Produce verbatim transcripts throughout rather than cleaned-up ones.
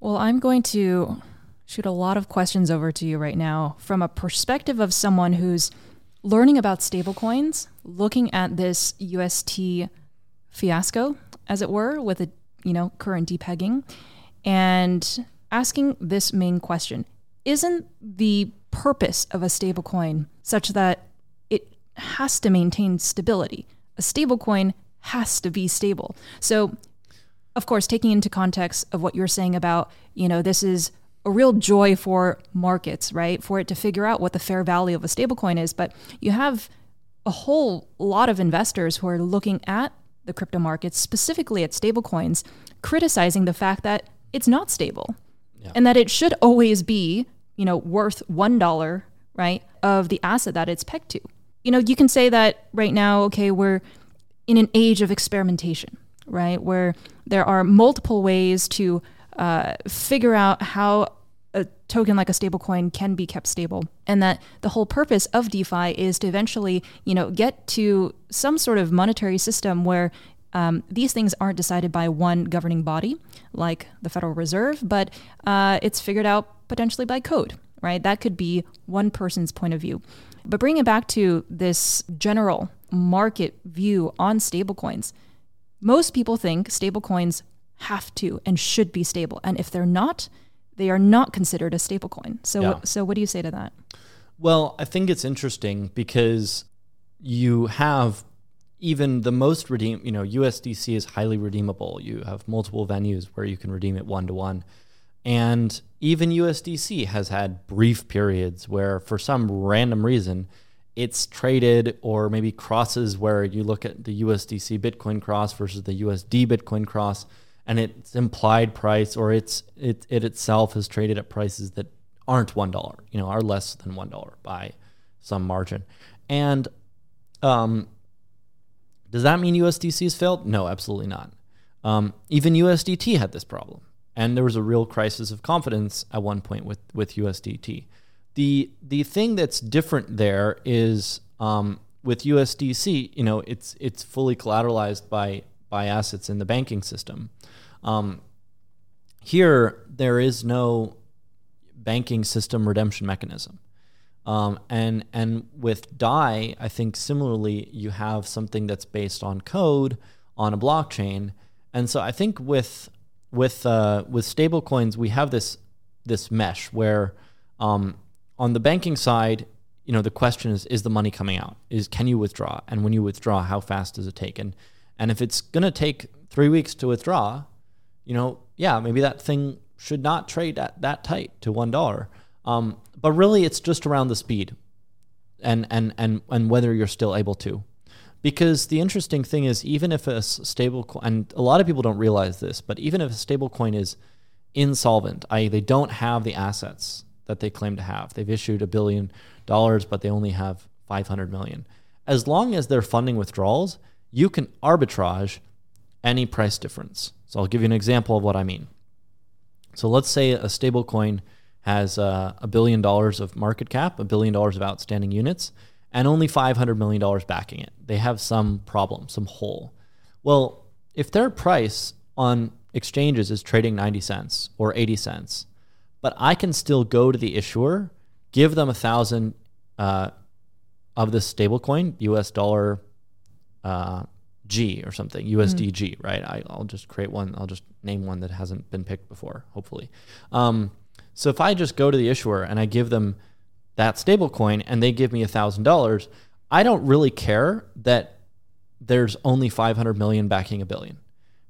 Well, I'm going to shoot a lot of questions over to you right now from a perspective of someone who's learning about stablecoins, looking at this U S T fiasco, as it were, with a you know current depegging, and asking this main question. Isn't the purpose of a stablecoin such that it has to maintain stability? A stablecoin has to be stable. So, of course, taking into context of what you're saying about, you know, this is a real joy for markets, right? For it to figure out what the fair value of a stablecoin is. But you have a whole lot of investors who are looking at the crypto markets, specifically at stablecoins, criticizing the fact that it's not stable. Yeah. And that it should always be, you know, worth one dollar, right, of the asset that it's pegged to. You know, you can say that right now, okay, we're in an age of experimentation, right, where there are multiple ways to uh, figure out how a token like a stablecoin can be kept stable, and that the whole purpose of DeFi is to eventually, you know, get to some sort of monetary system where Um, these things aren't decided by one governing body like the Federal Reserve, but uh, it's figured out potentially by code, right? That could be one person's point of view. But bringing it back to this general market view on stablecoins, most people think stablecoins have to and should be stable. And if they're not, they are not considered a stablecoin. So, yeah. so what do you say to that? Well, I think it's interesting because you have even the most redeem, you know, U S D C is highly redeemable. You have multiple venues where you can redeem it one-to-one. And even U S D C has had brief periods where for some random reason, it's traded or maybe crosses where you look at the U S D C Bitcoin cross versus the U S D Bitcoin cross and its implied price or it's it, it itself is traded at prices that aren't one dollar, you know, are less than one dollar by some margin. And, um, does that mean U S D C has failed? No, absolutely not. Um, even U S D T had this problem. And there was a real crisis of confidence at one point with, with U S D T. The the thing that's different there is um, with U S D C, you know, it's it's fully collateralized by, by assets in the banking system. Um, here, there is no banking system redemption mechanism. Um, and and with D A I, I think similarly, you have something that's based on code on a blockchain, and so I think with with uh, with stablecoins, we have this this mesh where um, on the banking side, you know, the question is: is the money coming out? Is can you withdraw? And when you withdraw, how fast does it take? And and if it's gonna take three weeks to withdraw, you know, yeah, maybe that thing should not trade at that tight to one dollar. Um, but really it's just around the speed and, and, and, and whether you're still able to, because the interesting thing is even if a stable coin, and a lot of people don't realize this, but even if a stable coin is insolvent, that is they don't have the assets that they claim to have, they've issued a billion dollars, but they only have five hundred million. As long as they're funding withdrawals, you can arbitrage any price difference. So I'll give you an example of what I mean. So let's say a stable coin has a uh, billion dollars of market cap, a billion dollars of outstanding units, and only five hundred million dollars backing it. They have some problem, some hole. Well, if their price on exchanges is trading ninety cents or eighty cents, but I can still go to the issuer, give them a thousand uh, of this stablecoin, U S dollar uh, G or something, U S D G, mm-hmm. right? I, I'll just create one. I'll just name one that hasn't been picked before, hopefully. Um, So if I just go to the issuer and I give them that stablecoin and they give me one thousand dollars, I don't really care that there's only five hundred million backing a billion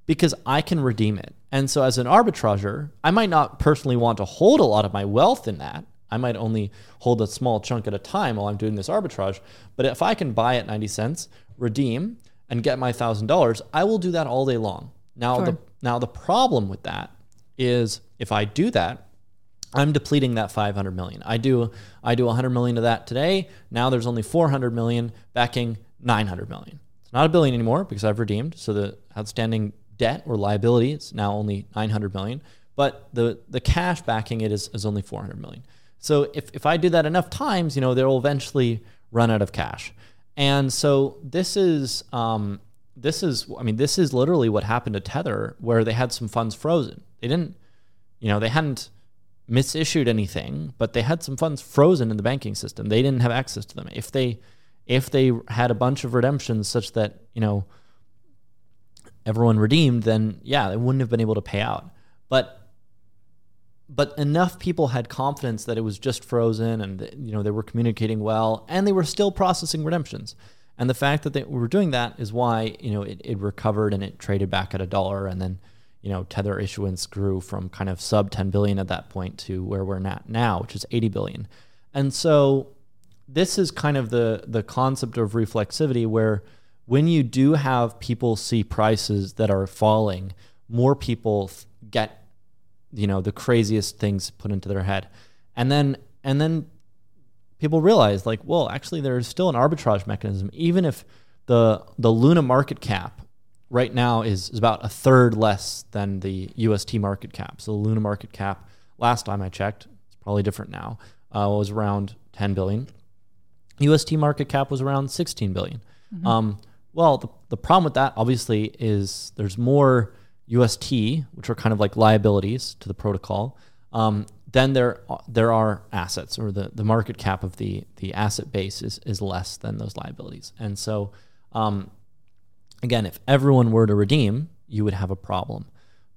because I can redeem it. And so as an arbitrager, I might not personally want to hold a lot of my wealth in that. I might only hold a small chunk at a time while I'm doing this arbitrage. But if I can buy at ninety cents, redeem, and get my one thousand dollars, I will do that all day long. Now, sure. the, now the problem with that is if I do that, I'm depleting that five hundred million. I do I do one hundred million of that today. Now there's only four hundred million backing nine hundred million. It's not a billion anymore because I've redeemed. So the outstanding debt or liability is now only nine hundred million, but the the cash backing it is, is only four hundred million. So if if I do that enough times, you know, they'll eventually run out of cash. And so this is um, this is I mean this is literally what happened to Tether, where they had some funds frozen. They didn't you know, they hadn't misissued anything, but they had some funds frozen in the banking system. They didn't have access to them. If they if they had a bunch of redemptions such that, you know, everyone redeemed, then yeah, they wouldn't have been able to pay out. But but enough people had confidence that it was just frozen, and, you know, they were communicating well, and they were still processing redemptions. And the fact that they were doing that is why, you know, it, it recovered and it traded back at a dollar. And then, you know, Tether issuance grew from kind of sub ten billion at that point to where we're at now, which is eighty billion. And so this is kind of the, the concept of reflexivity, where when you do have people see prices that are falling, more people get, you know, the craziest things put into their head. And then, and then, people realize, like, well, actually, there's still an arbitrage mechanism. Even if the the Luna market cap right now is, is about a third less than the U S T market cap. So the Luna market cap, last time I checked, it's probably different now, uh, was around ten billion. U S T market cap was around sixteen billion. Mm-hmm. Um, well, the, the problem with that, obviously, is there's more U S T, which are kind of like liabilities to the protocol, um, then there there are assets, or the, the market cap of the the asset base is, is less than those liabilities. And so, um, again, if everyone were to redeem, you would have a problem.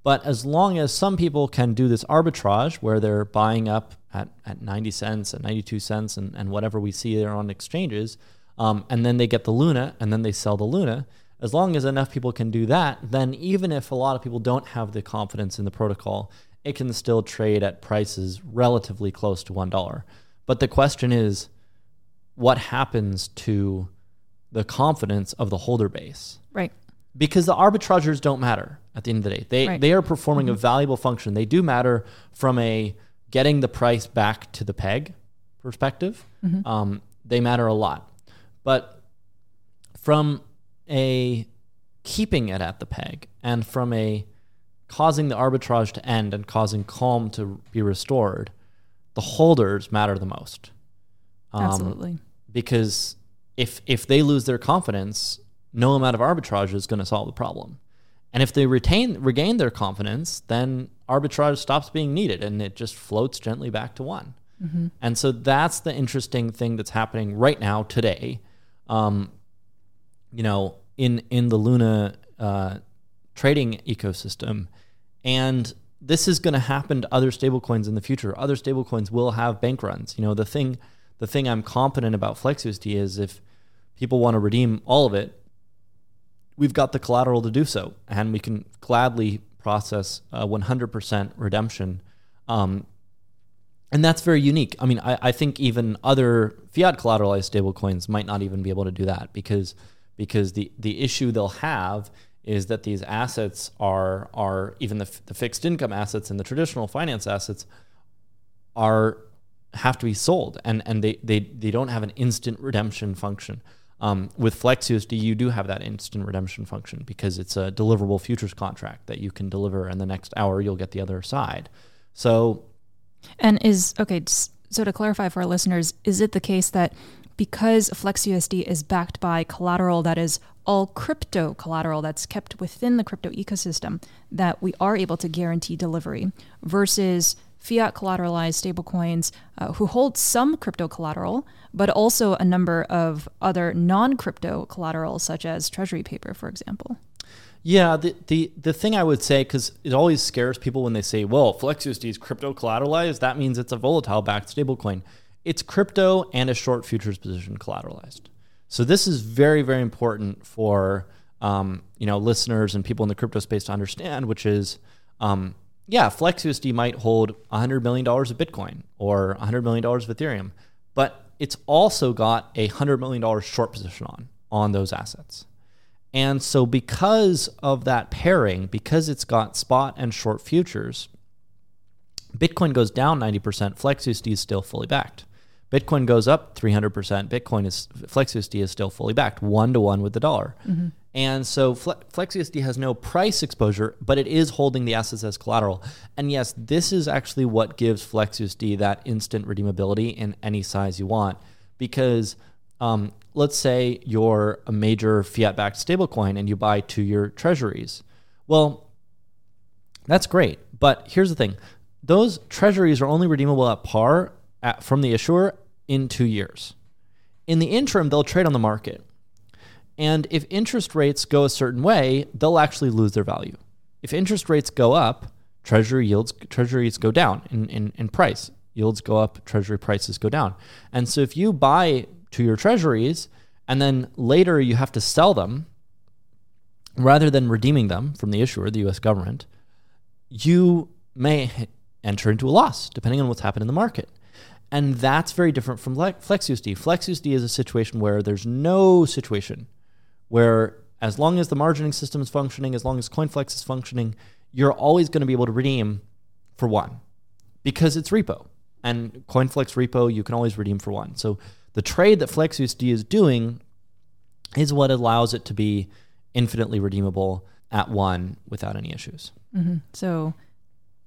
But as long as some people can do this arbitrage where they're buying up at, at ninety cents, at ninety-two cents, and, and whatever we see there on exchanges, um, and then they get the Luna, and then they sell the Luna, as long as enough people can do that, then even if a lot of people don't have the confidence in the protocol, it can still trade at prices relatively close to one dollar. But the question is, what happens to the confidence of the holder base? Right. Because the arbitrageurs don't matter at the end of the day. They right. they are performing mm-hmm. a valuable function. They do matter from a getting the price back to the peg perspective. Mm-hmm. Um, they matter a lot. But from a keeping it at the peg, and from a causing the arbitrage to end and causing calm to be restored, the holders matter the most. Um, Absolutely. Because if if they lose their confidence, no amount of arbitrage is going to solve the problem. And if they retain regain their confidence, then arbitrage stops being needed and it just floats gently back to one. Mm-hmm. And so that's the interesting thing that's happening right now today. Um, you know, in in the Luna uh, trading ecosystem. And this is going to happen to other stablecoins in the future. Other stablecoins will have bank runs. You know, the thing, the thing I'm confident about FlexUSD is if people want to redeem all of it, we've got the collateral to do so, and we can gladly process uh, one hundred percent redemption. Um, and that's very unique. I mean, I, I think even other fiat collateralized stablecoins might not even be able to do that, because because the the issue they'll have is that these assets are, are even the, the fixed income assets and the traditional finance assets are have to be sold, and, and they, they, they don't have an instant redemption function. Um, with FlexUSD, you do have that instant redemption function because it's a deliverable futures contract that you can deliver, and the next hour you'll get the other side. So, and is, okay, so to clarify for our listeners, is it the case that because FlexUSD is backed by collateral that is all crypto collateral that's kept within the crypto ecosystem, that we are able to guarantee delivery, versus fiat collateralized stablecoins uh, who hold some crypto collateral, but also a number of other non-crypto collateral, such as treasury paper, for example? Yeah, the the, the thing I would say, because it always scares people when they say, well, FlexUSD is crypto collateralized, that means it's a volatile-backed stablecoin. It's crypto and a short futures position collateralized. So this is very, very important for um, you know, listeners and people in the crypto space to understand, which is, um, yeah, FlexUSD might hold one hundred million dollars of Bitcoin or one hundred million dollars of Ethereum, but it's also got a one hundred million dollars short position on, on those assets. And so because of that pairing, because it's got spot and short futures, Bitcoin goes down ninety percent, FlexUSD is still fully backed. Bitcoin goes up three hundred percent. Bitcoin is, FlexUSD is still fully backed, one to one with the dollar. Mm-hmm. And so FlexUSD has no price exposure, but it is holding the assets as collateral. And yes, this is actually what gives FlexUSD that instant redeemability in any size you want. Because um, let's say you're a major fiat-backed stablecoin and you buy two-year treasuries. Well, that's great. But here's the thing. those treasuries are only redeemable at par at, from the issuer in two years. In the interim, they'll trade on the market. And if interest rates go a certain way, they'll actually lose their value. If interest rates go up, treasury yields, treasuries go down in, in, in price. Yields go up, treasury prices go down. And so if you buy two-year treasuries and then later you have to sell them, rather than redeeming them from the issuer, the U S government, you may enter into a loss depending on what's happened in the market. And that's very different from FlexUSD. FlexUSD is a situation where there's no situation where, as long as the margining system is functioning, as long as CoinFlex is functioning, you're always going to be able to redeem for one because it's repo. And CoinFlex repo, you can always redeem for one. So the trade that FlexUSD is doing is what allows it to be infinitely redeemable at one without any issues. Mm-hmm. So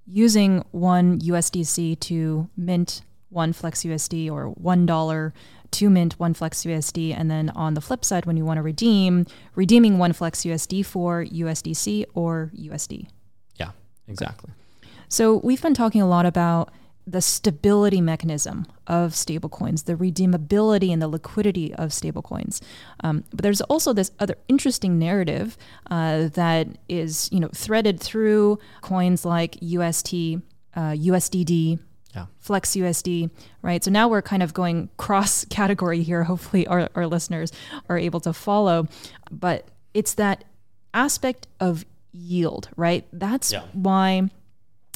using one U S D C to mint one FlexUSD, or one dollar to mint one FlexUSD, and then on the flip side, when you want to redeem, redeeming one FlexUSD for U S D C or U S D. Yeah, exactly. Okay. So we've been talking a lot about the stability mechanism of stablecoins, the redeemability and the liquidity of stablecoins. Um, but there's also this other interesting narrative uh, that is, you know, threaded through coins like U S T, uh, U S D D, yeah. FlexUSD, right? So now we're kind of going cross category here. Hopefully our, our listeners are able to follow, but it's that aspect of yield, right? That's yeah. why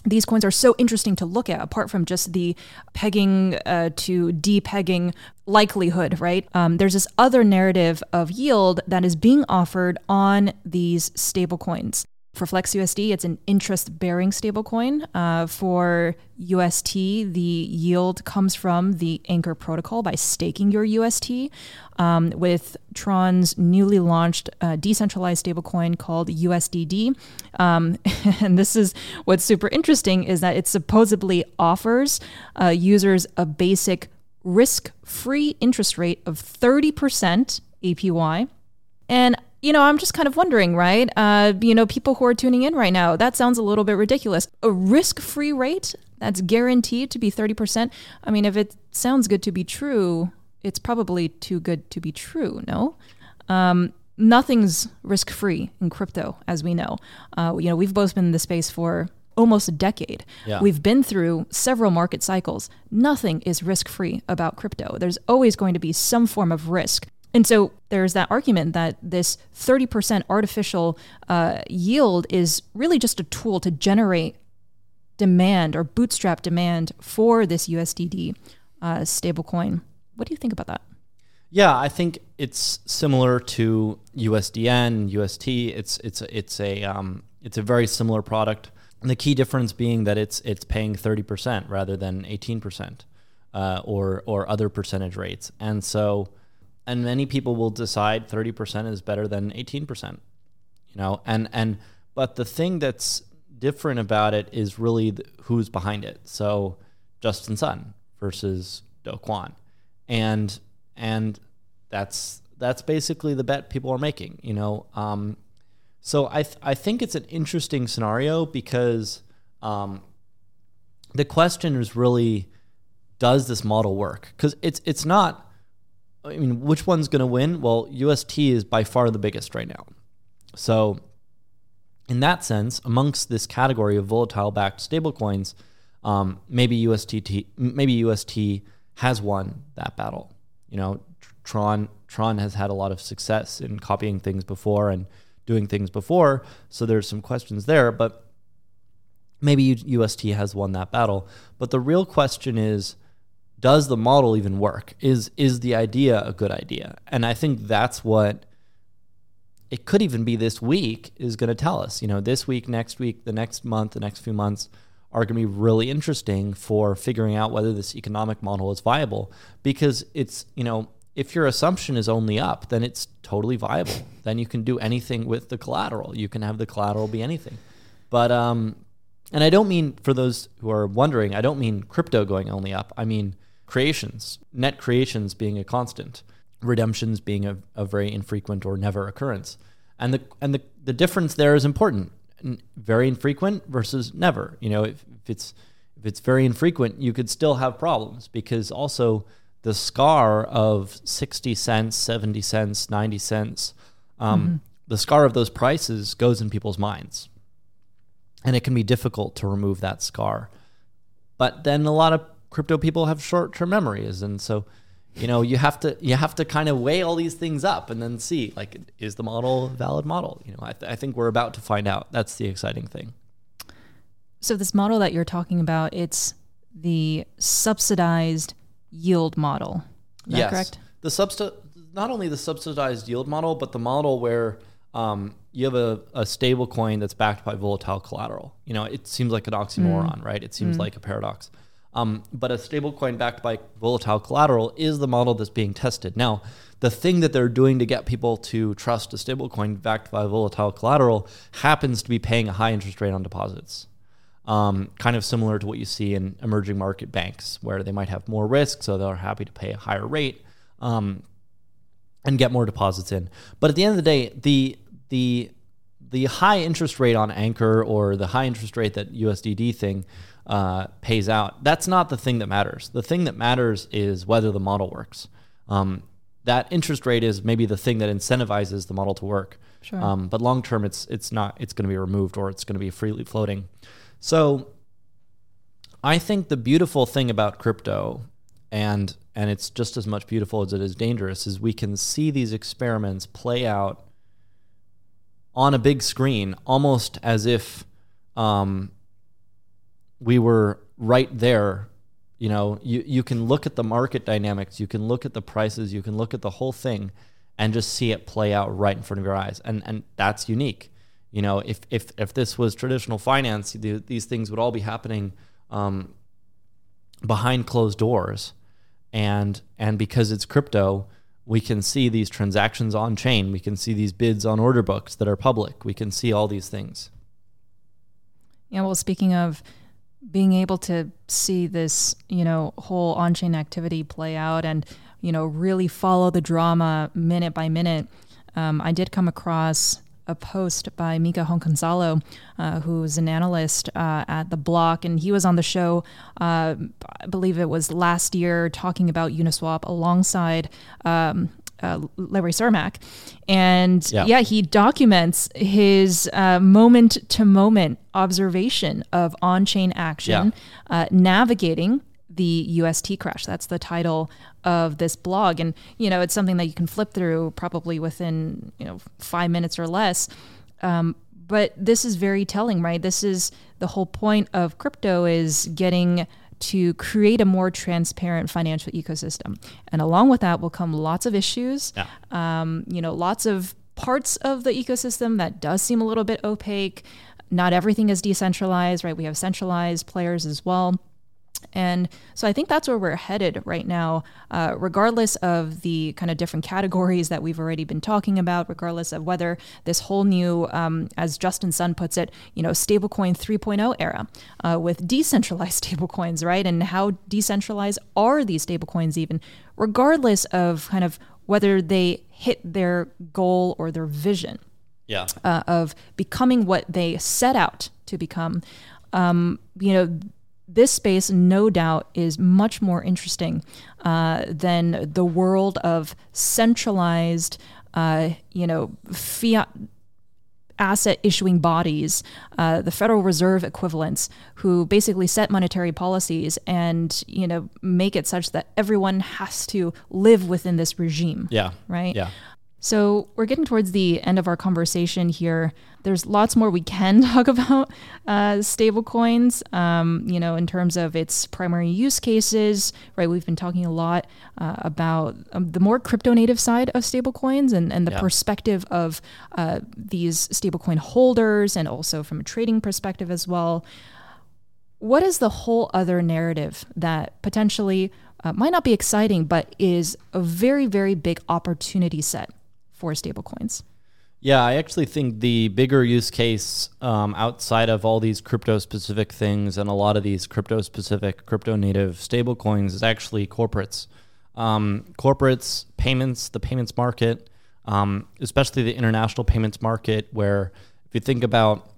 these coins are so interesting to look at, apart from just the pegging uh, to depegging likelihood, right? Um, there's this other narrative of yield that is being offered on these stable coins. For FlexUSD, it's an interest-bearing stablecoin. Uh, for U S T, the yield comes from the Anchor protocol by staking your U S T. Um, with Tron's newly launched uh, decentralized stablecoin called U S D D, um, and this is what's super interesting, is that it supposedly offers uh, users a basic risk-free interest rate of thirty percent A P Y, and you know, I'm just kind of wondering, right? Uh, you know, people who are tuning in right now, that sounds a little bit ridiculous. A risk-free rate that's guaranteed to be thirty percent. I mean, if it sounds good to be true, it's probably too good to be true, no? Um, nothing's risk-free in crypto, as we know. Uh, you know, we've both been in the space for almost a decade. Yeah. We've been through several market cycles. Nothing is risk-free about crypto. There's always going to be some form of risk. And so there's that argument that this thirty percent artificial uh, yield is really just a tool to generate demand or bootstrap demand for this U S D D uh, stablecoin. What do you think about that? Yeah, I think it's similar to U S D N, U S T. It's it's it's a um, it's a very similar product. And the key difference being that it's it's paying thirty percent rather than eighteen percent uh, or or other percentage rates, and so. And many people will decide thirty percent is better than eighteen percent, you know, and, and, but the thing that's different about it is really the, who's behind it. So Justin Sun versus Do Kwon. And, and that's, that's basically the bet people are making, you know? Um, so I, th- I think it's an interesting scenario because, um, the question is really, does this model work? 'Cause it's, it's not, I mean, which one's going to win? Well, U S T is by far the biggest right now. So in that sense, amongst this category of volatile-backed stablecoins, um, maybe U S D T, maybe U S T has won that battle. You know, Tron, Tron has had a lot of success in copying things before and doing things before, so there's some questions there, but maybe U S T has won that battle. But the real question is, does the model even work? Is is the idea a good idea? And I think that's what it could even be this week is going to tell us. You know, this week, next week, the next month, the next few months are going to be really interesting for figuring out whether this economic model is viable. Because it's, you know, if your assumption is only up, then it's totally viable. Then you can do anything with the collateral. You can have the collateral be anything. But, um, and I don't mean, for those who are wondering, I don't mean crypto going only up. I mean creations, net creations being a constant, redemptions being a, a very infrequent or never occurrence. And the and the, the difference there is important. Very infrequent versus never. You know, if, if it's if it's very infrequent, you could still have problems, because also the scar of sixty cents, seventy cents, ninety cents, um, mm-hmm. the scar of those prices goes in people's minds. And it can be difficult to remove that scar. But then a lot of crypto people have short-term memories. And so, you know, you have to you have to kind of weigh all these things up and then see, like, is the model a valid model? You know, I, th- I think we're about to find out. That's the exciting thing. So this model that you're talking about, it's the subsidized yield model. Is that yes. correct? The substi- not only the subsidized yield model, but the model where um, you have a, a stable coin that's backed by volatile collateral. You know, it seems like an oxymoron, mm. right? It seems mm. like a paradox. Um, but a stable coin backed by volatile collateral is the model that's being tested. Now, the thing that they're doing to get people to trust a stable coin backed by volatile collateral happens to be paying a high interest rate on deposits. Um, kind of similar to what you see in emerging market banks, where they might have more risk, so they're happy to pay a higher rate um, and get more deposits in. But at the end of the day, the the the high interest rate on Anchor, or the high interest rate that U S D D thing uh, pays out, that's not the thing that matters. The thing that matters is whether the model works. Um, that interest rate is maybe the thing that incentivizes the model to work. Sure. Um, but long term, it's it's not. It's going to be removed, or it's going to be freely floating. So I think the beautiful thing about crypto, and and it's just as much beautiful as it is dangerous, is we can see these experiments play out on a big screen, almost as if um, we were right there. You know, you, you can look at the market dynamics, you can look at the prices, you can look at the whole thing and just see it play out right in front of your eyes. And and that's unique. You know, if if if this was traditional finance, th- these things would all be happening um, behind closed doors, and and because it's crypto, we can see these transactions on chain, we can see these bids on order books that are public, we can see all these things. Yeah, well, speaking of being able to see this, you know, whole on-chain activity play out, and you know, really follow the drama minute by minute, um, I did come across a post by Mika Honkonsalo, uh, who is an analyst uh, at The Block, and he was on the show, uh, I believe it was last year, talking about Uniswap alongside um, uh, Larry Cermak. And yeah. yeah, he documents his uh, moment-to-moment observation of on-chain action, yeah. uh, navigating the U S T crash. That's the title of this blog. And, you know, it's something that you can flip through probably within, you know, five minutes or less. Um, but this is very telling, right? This is the whole point of crypto, is getting to create a more transparent financial ecosystem. And along with that will come lots of issues, yeah. um, you know, lots of parts of the ecosystem that does seem a little bit opaque. Not everything is decentralized, right? We have centralized players as well. And so I think that's where we're headed right now, uh, regardless of the kind of different categories that we've already been talking about, regardless of whether this whole new, um, as Justin Sun puts it, you know, stablecoin three point oh era uh, with decentralized stablecoins, right? And how decentralized are these stablecoins even, regardless of kind of whether they hit their goal or their vision yeah. uh, of becoming what they set out to become, um, you know, this space, no doubt, is much more interesting uh, than the world of centralized, uh, you know, fiat asset issuing bodies, uh, the Federal Reserve equivalents, who basically set monetary policies and, you know, make it such that everyone has to live within this regime. Yeah. Right? Yeah. So we're getting towards the end of our conversation here. There's lots more we can talk about uh, stablecoins, um, you know, in terms of its primary use cases, right? We've been talking a lot uh, about um, the more crypto-native side of stablecoins and, and the yeah. perspective of uh, these stablecoin holders, and also from a trading perspective as well. What is the whole other narrative that potentially uh, might not be exciting, but is a very, very big opportunity set for stablecoins? Yeah, I actually think the bigger use case um, outside of all these crypto-specific things and a lot of these crypto-specific, crypto-native stablecoins is actually corporates. Um, corporates, payments, the payments market, um, especially the international payments market, where if you think about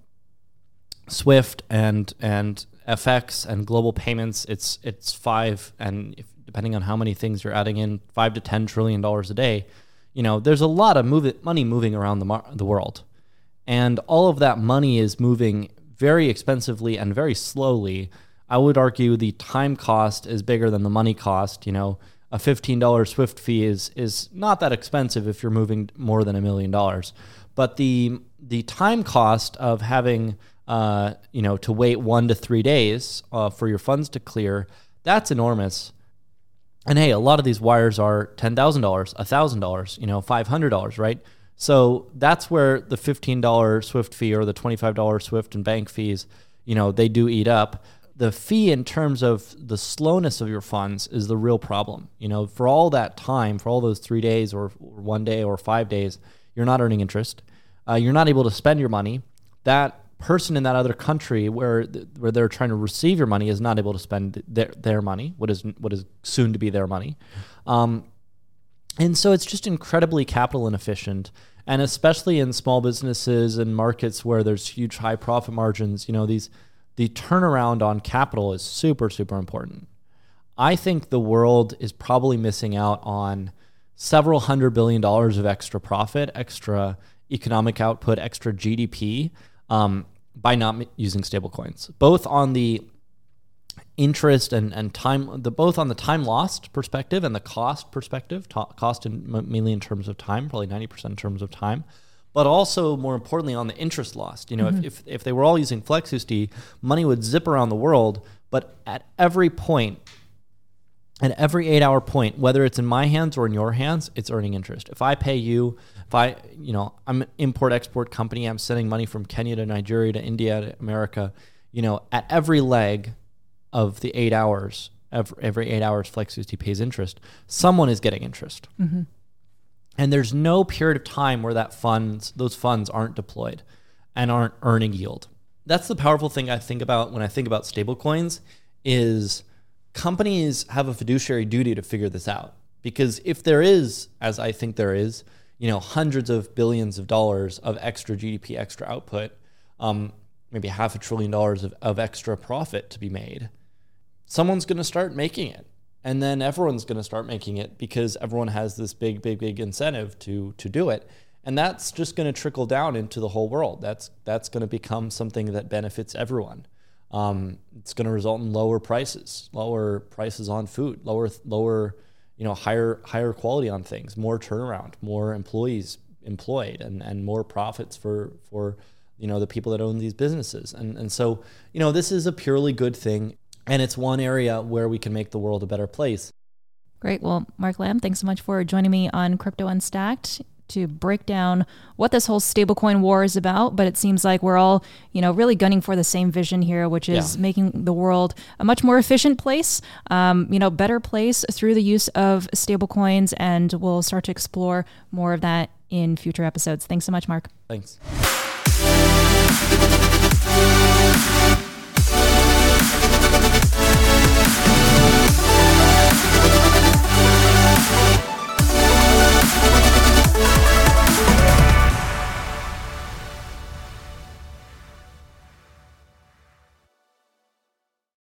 Swift and and F X and global payments, it's it's five, and if, depending on how many things you're adding in, five to ten trillion dollars a day. You know, there's a lot of move it, money moving around the mar- the world, and all of that money is moving very expensively and very slowly. I would argue the time cost is bigger than the money cost. You know, a fifteen dollars Swift fee is is not that expensive if you're moving more than a million dollars, but the the time cost of having uh you know to wait one to three days uh, for your funds to clear, that's enormous. And hey, a lot of these wires are ten thousand dollars, a thousand dollars, you know, five hundred dollars, right? So that's where the fifteen dollars Swift fee or the twenty-five dollars Swift and bank fees, you know, they do eat up. The fee in terms of the slowness of your funds is the real problem. You know, for all that time, for all those three days or one day or five days, you're not earning interest. Uh, you're not able to spend your money. That person in that other country where where they're trying to receive your money is not able to spend their their money, what is what is soon to be their money. Um, and so it's just incredibly capital inefficient. And especially in small businesses and markets where there's huge high profit margins, you know, these the turnaround on capital is super, super important. I think the world is probably missing out on several hundred billion dollars of extra profit, extra economic output, extra G D P um, by not using stablecoins, both on the interest and, and time, the both on the time lost perspective and the cost perspective, to, cost in, mainly in terms of time, probably ninety percent in terms of time, but also more importantly on the interest lost. You know, mm-hmm. if, if if they were all using FlexUSD, money would zip around the world, but at every point, at every eight hour point, whether it's in my hands or in your hands, it's earning interest. If I pay you, if I, you know, I'm an import export company, I'm sending money from Kenya to Nigeria to India to America, you know, at every leg of the eight hours, every, every eight hours FlexUSD pays interest, someone is getting interest. Mm-hmm. And there's no period of time where that funds, those funds aren't deployed and aren't earning yield. That's the powerful thing I think about when I think about stablecoins is companies have a fiduciary duty to figure this out. Because if there is, as I think there is, you know, hundreds of billions of dollars of extra G D P, extra output, um, maybe half a trillion dollars of, of extra profit to be made, someone's going to start making it. And then everyone's going to start making it because everyone has this big, big, big incentive to to do it. And that's just going to trickle down into the whole world. That's that's going to become something that benefits everyone. Um, it's going to result in lower prices, lower prices on food, lower, lower, you know, higher, higher quality on things, more turnaround, more employees employed, and, and more profits for for you know the people that own these businesses. And and so you know this is a purely good thing. And it's one area where we can make the world a better place. Great. Well, Mark Lamb, thanks so much for joining me on Crypto Unstacked to break down what this whole stablecoin war is about. But it seems like we're all, you know, really gunning for the same vision here, which is yeah. making the world a much more efficient place, um, you know, better place through the use of stablecoins. And we'll start to explore more of that in future episodes. Thanks so much, Mark. Thanks.